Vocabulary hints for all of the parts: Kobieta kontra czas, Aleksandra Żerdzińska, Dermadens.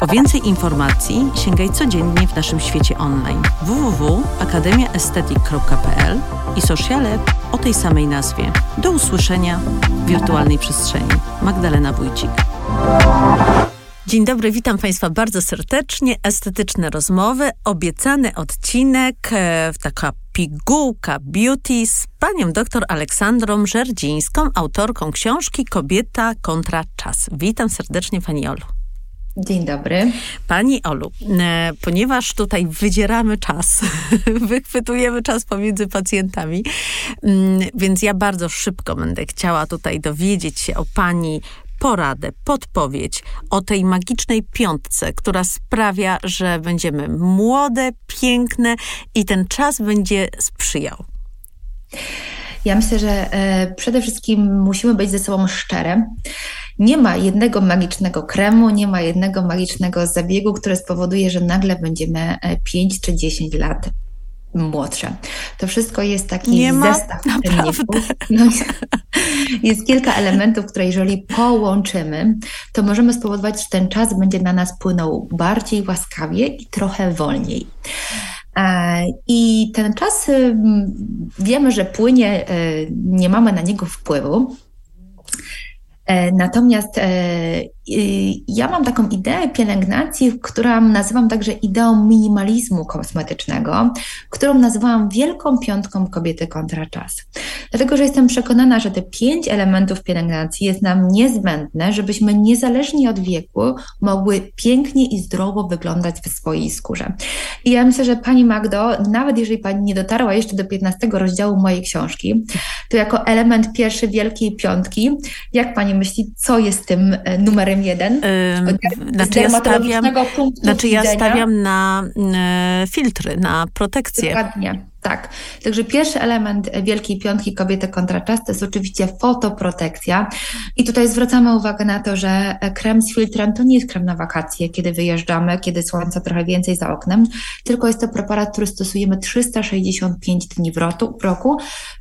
Po więcej informacji sięgaj codziennie w naszym świecie online www.akademiaestetyk.pl i sociale o tej samej nazwie. Do usłyszenia w wirtualnej przestrzeni. Magdalena Wójcik. Dzień dobry, witam Państwa bardzo serdecznie. Estetyczne rozmowy, obiecany odcinek, taka pigułka beauty z panią dr Aleksandrą Żerdzińską, autorką książki Kobieta kontra czas. Witam serdecznie Pani Olu. Dzień dobry. Pani Olu, ponieważ tutaj wydzieramy czas, wychwytujemy czas pomiędzy pacjentami, więc ja bardzo szybko będę chciała tutaj dowiedzieć się o Pani poradę, podpowiedź o tej magicznej piątce, która sprawia, że będziemy młode, piękne i ten czas będzie sprzyjał. Ja myślę, że przede wszystkim musimy być ze sobą szczere. Nie ma jednego magicznego kremu, nie ma jednego magicznego zabiegu, który spowoduje, że nagle będziemy 5 czy 10 lat młodsze. To wszystko jest taki zestaw czynników. Jest kilka elementów, które jeżeli połączymy, to możemy spowodować, że ten czas będzie na nas płynął bardziej łaskawie i trochę wolniej. I ten czas wiemy, że płynie, nie mamy na niego wpływu. Natomiast ja mam taką ideę pielęgnacji, którą nazywam także ideą minimalizmu kosmetycznego, którą nazywałam wielką piątką kobiety kontra czas. Dlatego, że jestem przekonana, że te 5 elementów pielęgnacji jest nam niezbędne, żebyśmy niezależnie od wieku mogły pięknie i zdrowo wyglądać w swojej skórze. I ja myślę, że Pani Magdo, nawet jeżeli Pani nie dotarła jeszcze do 15 rozdziału mojej książki, to jako element pierwszy wielkiej piątki, jak Pani myśli, co jest tym numerem 1? Ja stawiam na filtry, na protekcję. Dokładnie, tak. Także pierwszy element wielkiej piątki kobiety kontra czas to jest oczywiście fotoprotekcja. I tutaj zwracamy uwagę na to, że krem z filtrem to nie jest krem na wakacje, kiedy wyjeżdżamy, kiedy słońca trochę więcej za oknem, tylko jest to preparat, który stosujemy 365 dni w roku,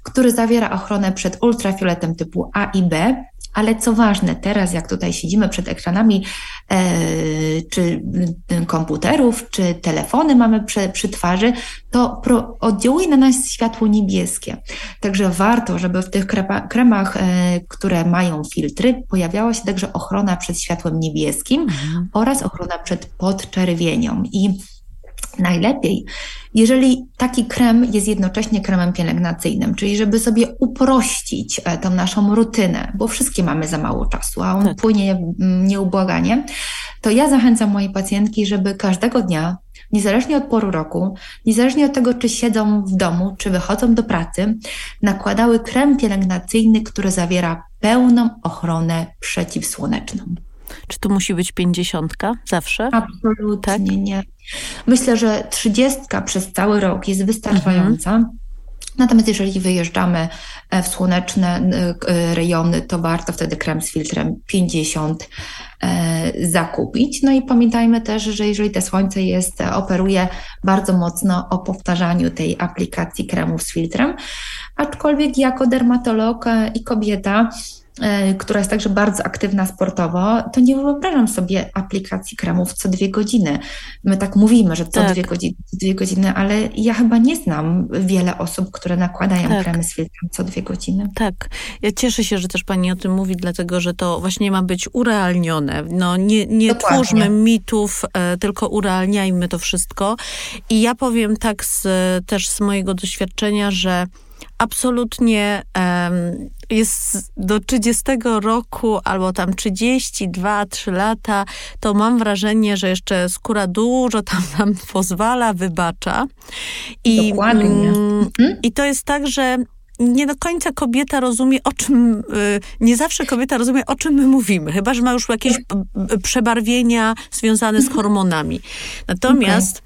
który zawiera ochronę przed ultrafioletem typu A i B. Ale co ważne, teraz jak tutaj siedzimy przed ekranami czy komputerów, czy telefony mamy przy twarzy, to oddziałuje na nas światło niebieskie. Także warto, żeby w tych kremach, które mają filtry, pojawiała się także ochrona przed światłem niebieskim oraz ochrona przed podczerwienią. I najlepiej, jeżeli taki krem jest jednocześnie kremem pielęgnacyjnym, czyli żeby sobie uprościć tą naszą rutynę, bo wszystkie mamy za mało czasu, a on płynie nieubłaganie, to ja zachęcam moje pacjentki, żeby każdego dnia, niezależnie od pory roku, niezależnie od tego, czy siedzą w domu, czy wychodzą do pracy, nakładały krem pielęgnacyjny, który zawiera pełną ochronę przeciwsłoneczną. Czy tu musi być 50 zawsze? Absolutnie tak? Nie. Myślę, że 30 przez cały rok jest wystarczająca. Natomiast jeżeli wyjeżdżamy w słoneczne rejony, to warto wtedy krem z filtrem 50 zakupić. No i pamiętajmy też, że jeżeli to słońce operuje bardzo mocno o powtarzaniu tej aplikacji kremów z filtrem, aczkolwiek jako dermatolog i kobieta, która jest także bardzo aktywna sportowo, to nie wyobrażam sobie aplikacji kremów co 2 godziny. My tak mówimy, że co dwie godziny, ale ja chyba nie znam wiele osób, które nakładają kremy z filtrem co 2 godziny. Tak. Ja cieszę się, że też Pani o tym mówi, dlatego, że to właśnie ma być urealnione. No nie twórzmy mitów, tylko urealniajmy to wszystko. I ja powiem tak też z mojego doświadczenia, że absolutnie jest do 30 roku albo tam 32-3 lata, to mam wrażenie, że jeszcze skóra dużo tam nam pozwala, wybacza. Dokładnie. I to jest tak, że nie do końca kobieta rozumie, o czym... Nie zawsze kobieta rozumie, o czym my mówimy, chyba że ma już jakieś przebarwienia związane z hormonami. Natomiast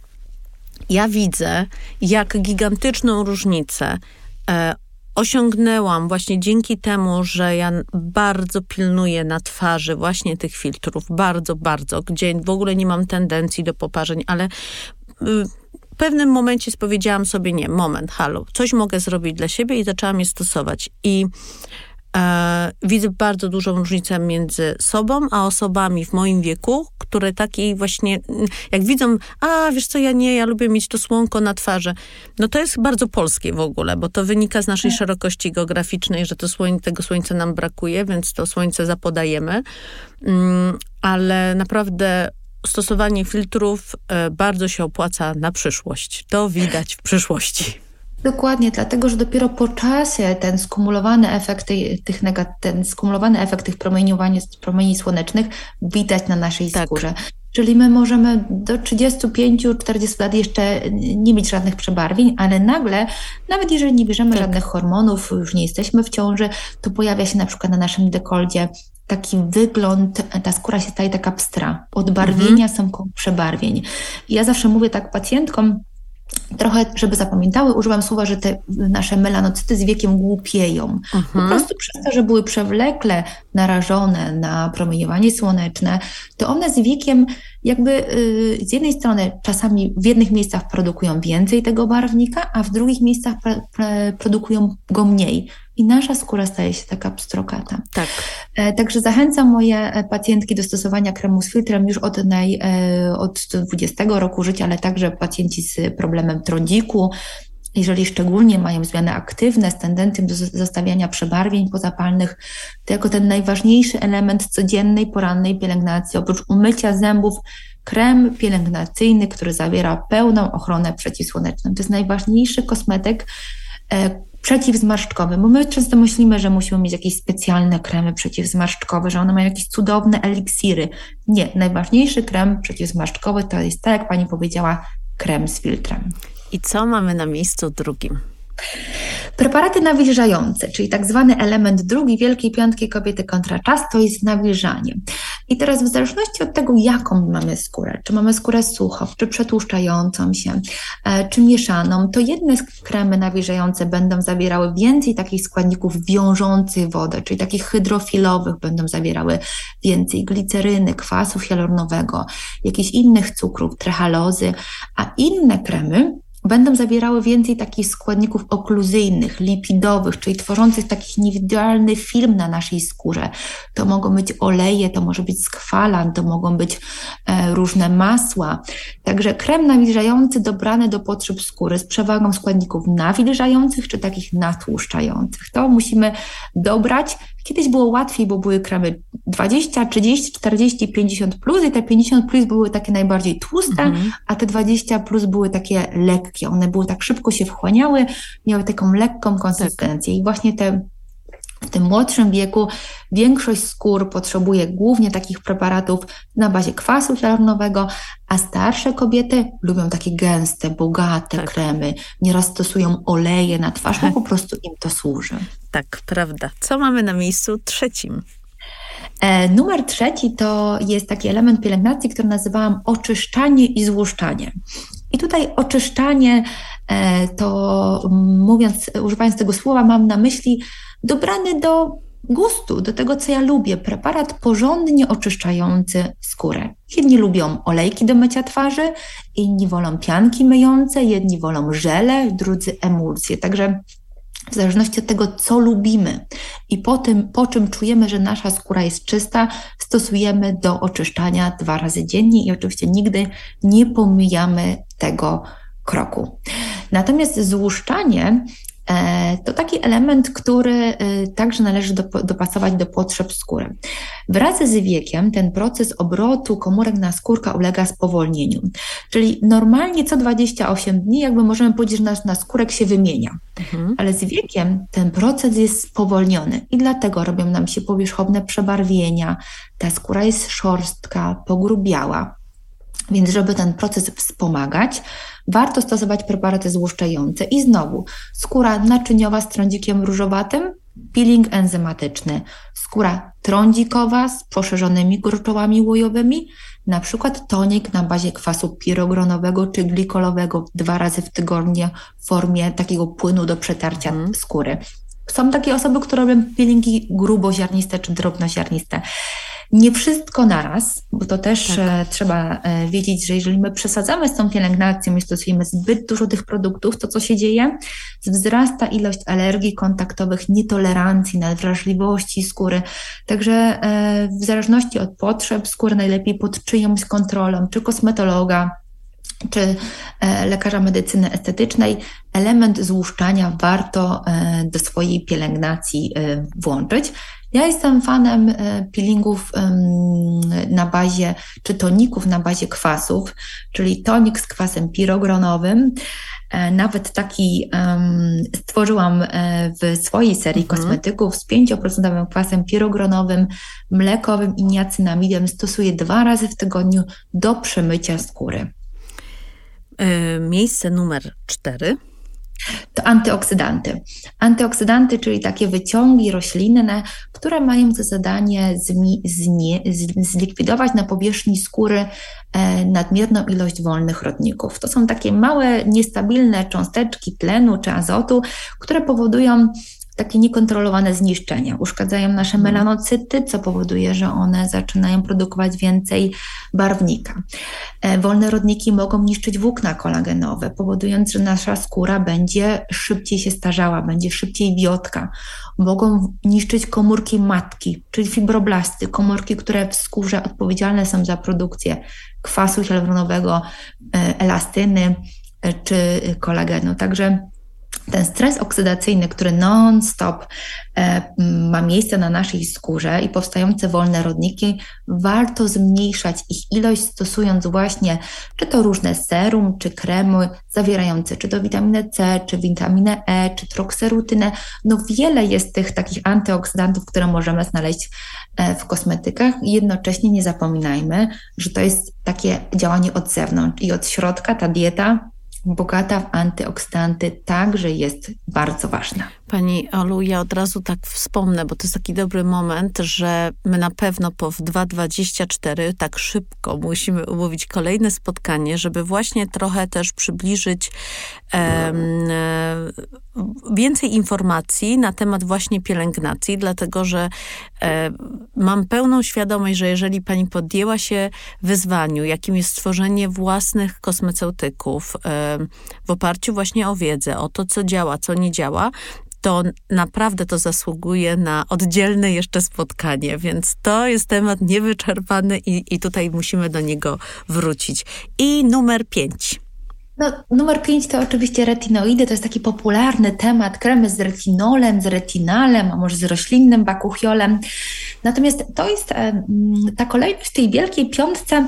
ja widzę, jak gigantyczną różnicę osiągnęłam właśnie dzięki temu, że ja bardzo pilnuję na twarzy właśnie tych filtrów, bardzo, bardzo, gdzie w ogóle nie mam tendencji do poparzeń, ale w pewnym momencie powiedziałam sobie, nie, moment, halo, coś mogę zrobić dla siebie i zaczęłam je stosować. I widzę bardzo dużą różnicę między sobą, a osobami w moim wieku, które takiej właśnie, jak widzą, a wiesz co, ja lubię mieć to słonko na twarzy. No to jest bardzo polskie w ogóle, bo to wynika z naszej szerokości geograficznej, że to tego słońca nam brakuje, więc to słońce zapodajemy. Ale naprawdę stosowanie filtrów bardzo się opłaca na przyszłość. To widać w przyszłości. Dokładnie, dlatego, że dopiero po czasie ten skumulowany efekt tych promieni słonecznych widać na naszej skórze. Czyli my możemy do 35-40 lat jeszcze nie mieć żadnych przebarwień, ale nagle, nawet jeżeli nie bierzemy żadnych hormonów, już nie jesteśmy w ciąży, to pojawia się na przykład na naszym dekolcie taki wygląd, ta skóra się staje taka pstra. Odbarwienia są przebarwień. Ja zawsze mówię tak pacjentkom, trochę, żeby zapamiętały, używam słowa, że te nasze melanocyty z wiekiem głupieją. Po prostu przez to, że były przewlekle narażone na promieniowanie słoneczne, to one z wiekiem jakby z jednej strony czasami w jednych miejscach produkują więcej tego barwnika, a w drugich miejscach produkują go mniej. I nasza skóra staje się taka pstrokata. Tak. Także zachęcam moje pacjentki do stosowania kremu z filtrem już od 20 roku życia, ale także pacjenci z problemem trądziku, jeżeli szczególnie mają zmiany aktywne z tendencją do zostawiania przebarwień pozapalnych, to jako ten najważniejszy element codziennej, porannej pielęgnacji, oprócz umycia zębów, krem pielęgnacyjny, który zawiera pełną ochronę przeciwsłoneczną. To jest najważniejszy kosmetyk, przeciwzmarszczkowy, bo my często myślimy, że musimy mieć jakieś specjalne kremy przeciwzmarszczkowe, że one mają jakieś cudowne eliksiry. Nie, najważniejszy krem przeciwzmarszczkowy to jest, tak jak pani powiedziała, krem z filtrem. I co mamy na miejscu drugim? Preparaty nawilżające, czyli tak zwany element drugi Wielkiej Piątki Kobiety kontra czas, to jest nawilżanie. I teraz w zależności od tego, jaką mamy skórę, czy mamy skórę suchą, czy przetłuszczającą się, czy mieszaną, to jedne kremy nawilżające będą zawierały więcej takich składników wiążących wodę, czyli takich hydrofilowych, będą zawierały więcej gliceryny, kwasu hialuronowego, jakichś innych cukrów, trehalozy, a inne kremy będą zawierały więcej takich składników okluzyjnych, lipidowych, czyli tworzących taki niewidzialny film na naszej skórze. To mogą być oleje, to może być skwalan, to mogą być różne masła. Także krem nawilżający dobrany do potrzeb skóry z przewagą składników nawilżających czy takich natłuszczających. To musimy dobrać. Kiedyś było łatwiej, bo były kremy 20, 30, 40, 50 plus i te 50 plus były takie najbardziej tłuste, a te 20 plus były takie lekkie. One były tak szybko się wchłaniały, miały taką lekką konsystencję i właśnie w tym młodszym wieku większość skór potrzebuje głównie takich preparatów na bazie kwasu hialuronowego, a starsze kobiety lubią takie gęste, bogate kremy, nieraz stosują oleje na twarz, bo po prostu im to służy. Tak, prawda. Co mamy na miejscu trzecim? Numer trzeci to jest taki element pielęgnacji, który nazywałam oczyszczanie i złuszczanie. I tutaj oczyszczanie, to używając tego słowa, mam na myśli dobrany do gustu, do tego, co ja lubię, preparat porządnie oczyszczający skórę. Jedni lubią olejki do mycia twarzy, inni wolą pianki myjące, jedni wolą żele, drudzy emulsje. Także w zależności od tego, co lubimy i po czym czujemy, że nasza skóra jest czysta, stosujemy do oczyszczania 2 razy dziennie i oczywiście nigdy nie pomijamy tego kroku. Natomiast złuszczanie to taki element, który także należy dopasować do potrzeb skóry. Wraz z wiekiem ten proces obrotu komórek naskórka ulega spowolnieniu. Czyli normalnie co 28 dni jakby możemy powiedzieć, że nasz naskórek się wymienia. Ale z wiekiem ten proces jest spowolniony i dlatego robią nam się powierzchowne przebarwienia, ta skóra jest szorstka, pogrubiała. Więc żeby ten proces wspomagać, warto stosować preparaty złuszczające. I znowu, skóra naczyniowa z trądzikiem różowatym, peeling enzymatyczny. Skóra trądzikowa z poszerzonymi gruczołami łojowymi, na przykład tonik na bazie kwasu pirogronowego czy glikolowego 2 razy w tygodniu w formie takiego płynu do przetarcia skóry. Są takie osoby, które robią peelingi gruboziarniste czy drobnoziarniste. Nie wszystko naraz, bo to też trzeba wiedzieć, że jeżeli my przesadzamy z tą pielęgnacją i stosujemy zbyt dużo tych produktów, to co się dzieje? Wzrasta ilość alergii kontaktowych, nietolerancji, nadwrażliwości skóry. Także w zależności od potrzeb skóry najlepiej pod czyjąś kontrolą, czy kosmetologa, czy lekarza medycyny estetycznej, element złuszczania warto do swojej pielęgnacji włączyć. Ja jestem fanem peelingów na bazie, czy toników na bazie kwasów, czyli tonik z kwasem pirogronowym. Nawet taki stworzyłam w swojej serii kosmetyków z 5% kwasem pirogronowym, mlekowym i niacinamidem. Stosuję 2 razy w tygodniu do przemycia skóry. Miejsce numer 4. To antyoksydanty. Antyoksydanty, czyli takie wyciągi roślinne, które mają za zadanie zlikwidować na powierzchni skóry nadmierną ilość wolnych rodników. To są takie małe, niestabilne cząsteczki tlenu czy azotu, które powodują takie niekontrolowane zniszczenia. Uszkadzają nasze melanocyty, co powoduje, że one zaczynają produkować więcej barwnika. Wolne rodniki mogą niszczyć włókna kolagenowe, powodując, że nasza skóra będzie szybciej się starzała, będzie szybciej wiotka. Mogą niszczyć komórki matki, czyli fibroblasty, komórki, które w skórze odpowiedzialne są za produkcję kwasu hialuronowego, elastyny czy kolagenu. Także ten stres oksydacyjny, który non-stop ma miejsce na naszej skórze i powstające wolne rodniki, warto zmniejszać ich ilość, stosując właśnie czy to różne serum, czy kremy zawierające czy to witaminę C, czy witaminę E, czy trokserutynę. No wiele jest tych takich antyoksydantów, które możemy znaleźć w kosmetykach. Jednocześnie nie zapominajmy, że to jest takie działanie od zewnątrz i od środka ta dieta bogata w antyoksydanty także jest bardzo ważna. Pani Olu, ja od razu tak wspomnę, bo to jest taki dobry moment, że my na pewno po 2.24 tak szybko musimy umówić kolejne spotkanie, żeby właśnie trochę też przybliżyć więcej informacji na temat właśnie pielęgnacji, dlatego że mam pełną świadomość, że jeżeli pani podjęła się wyzwaniu, jakim jest stworzenie własnych kosmeceutyków w oparciu właśnie o wiedzę, o to, co działa, co nie działa, to naprawdę to zasługuje na oddzielne jeszcze spotkanie, więc to jest temat niewyczerpany i tutaj musimy do niego wrócić. I numer 5. Numer 5 to oczywiście retinoidy, to jest taki popularny temat, kremy z retinolem, z retinalem, a może z roślinnym bakuchiolem. Natomiast to jest ta kolejność w tej wielkiej piątce.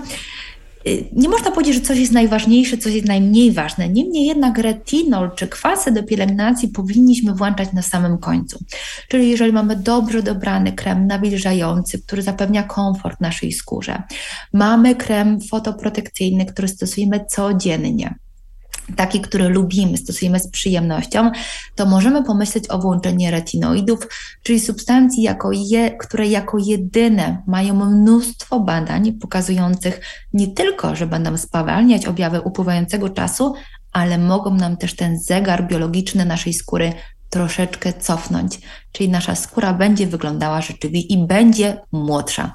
Nie można powiedzieć, że coś jest najważniejsze, coś jest najmniej ważne. Niemniej jednak retinol czy kwasy do pielęgnacji powinniśmy włączać na samym końcu. Czyli jeżeli mamy dobrze dobrany krem nawilżający, który zapewnia komfort naszej skórze, mamy krem fotoprotekcyjny, który stosujemy codziennie, taki, który lubimy, stosujemy z przyjemnością, to możemy pomyśleć o włączeniu retinoidów, czyli substancji, które jako jedyne mają mnóstwo badań pokazujących nie tylko, że będą spowalniać objawy upływającego czasu, ale mogą nam też ten zegar biologiczny naszej skóry troszeczkę cofnąć, czyli nasza skóra będzie wyglądała rzeczywiście i będzie młodsza.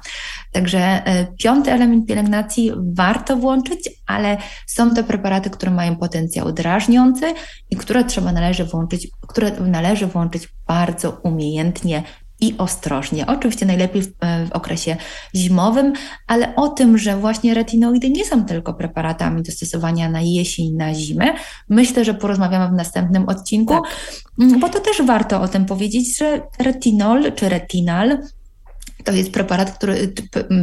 Także 5. element pielęgnacji warto włączyć, ale są to preparaty, które mają potencjał drażniący i które należy włączyć bardzo umiejętnie i ostrożnie. Oczywiście najlepiej w okresie zimowym, ale o tym, że właśnie retinoidy nie są tylko preparatami do stosowania na jesień, na zimę, myślę, że porozmawiamy w następnym odcinku, tak. Bo to też warto o tym powiedzieć, że retinol czy retinal to jest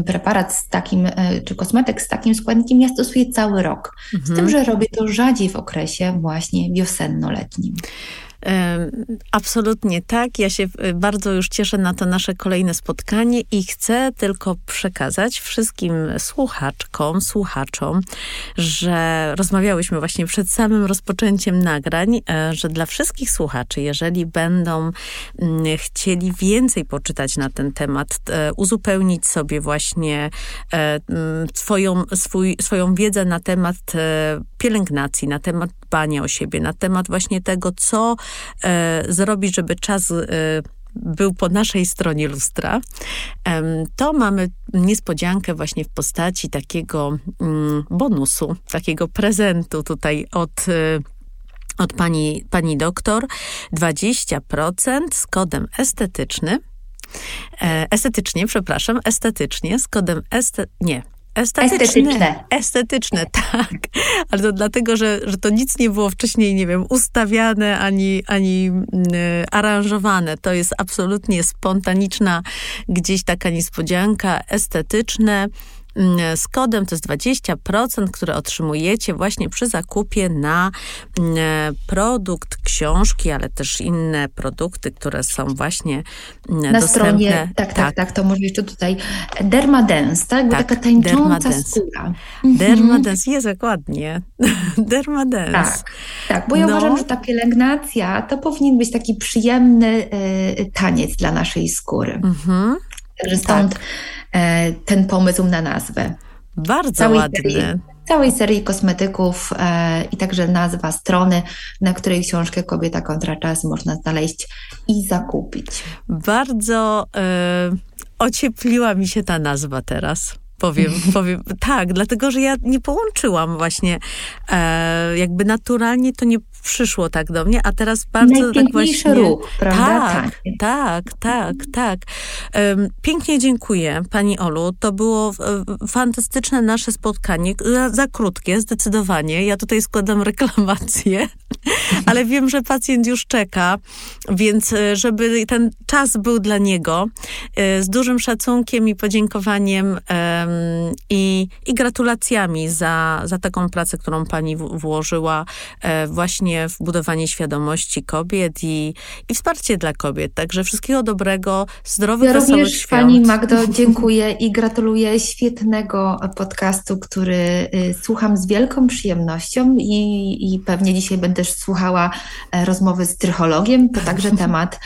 preparat z takim, czy kosmetyk z takim składnikiem ja stosuję cały rok. Z tym, że robię to rzadziej w okresie właśnie wiosenno-letnim. Absolutnie tak. Ja się bardzo już cieszę na to nasze kolejne spotkanie i chcę tylko przekazać wszystkim słuchaczkom, słuchaczom, że rozmawiałyśmy właśnie przed samym rozpoczęciem nagrań, że dla wszystkich słuchaczy, jeżeli będą chcieli więcej poczytać na ten temat, uzupełnić sobie właśnie swoją wiedzę na temat pielęgnacji, na temat dbania o siebie, na temat właśnie tego, co zrobić, żeby czas był po naszej stronie lustra, to mamy niespodziankę właśnie w postaci takiego bonusu, takiego prezentu tutaj od pani doktor. 20% z kodem estetycznie, z kodem Estetyczne, tak. Ale to dlatego, że to nic nie było wcześniej, nie wiem, ustawiane ani aranżowane. To jest absolutnie spontaniczna gdzieś taka niespodzianka. Estetyczne z kodem to jest 20%, które otrzymujecie właśnie przy zakupie na produkt, książki, ale też inne produkty, które są właśnie na dostępne. Stronie, tak, to może jeszcze tutaj Dermadens, tak? Bo taka tańcząca Dermadens. Skóra. Dermadens, jest ładnie. Dermadens. Tak, bo ja uważam, że ta pielęgnacja to powinien być taki przyjemny taniec dla naszej skóry. Także stąd ten pomysł na nazwę. Bardzo całej serii kosmetyków i także nazwa strony, na której książkę Kobieta kontra czas można znaleźć i zakupić. Bardzo ociepliła mi się ta nazwa teraz. Powiem tak, dlatego, że ja nie połączyłam właśnie, jakby naturalnie to nie przyszło tak do mnie, a teraz bardzo tak właśnie... ruch, prawda? Tak. Pięknie dziękuję Pani Olu, to było fantastyczne nasze spotkanie, za krótkie zdecydowanie, ja tutaj składam reklamację, ale wiem, że pacjent już czeka, więc żeby ten czas był dla niego, z dużym szacunkiem i podziękowaniem i gratulacjami za taką pracę, którą Pani włożyła właśnie w budowanie świadomości kobiet i wsparcie dla kobiet. Także wszystkiego dobrego, zdrowych, wesołych świąt. Pani Magdo, dziękuję i gratuluję świetnego podcastu, który słucham z wielką przyjemnością i pewnie dzisiaj będę słuchała rozmowy z trychologiem. To także temat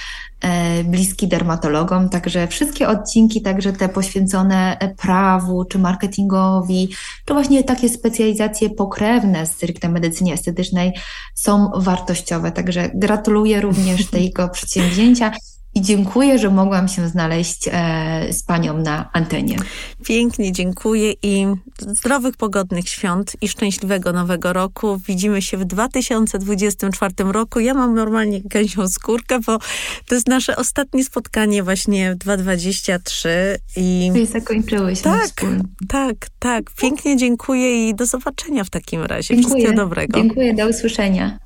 bliski dermatologom, także wszystkie odcinki, także te poświęcone prawu, czy marketingowi, czy właśnie takie specjalizacje pokrewne stricte medycynie estetycznej są wartościowe, także gratuluję również tego przedsięwzięcia i dziękuję, że mogłam się znaleźć z Panią na antenie. Pięknie, dziękuję i zdrowych, pogodnych świąt i szczęśliwego nowego roku. Widzimy się w 2024 roku. Ja mam normalnie gęsią skórkę, bo to jest nasze ostatnie spotkanie właśnie w 2023. Czyli zakończyłyśmy wspólnie. Tak. Pięknie dziękuję i do zobaczenia w takim razie. Dziękuję. Wszystkiego dobrego. Dziękuję, do usłyszenia.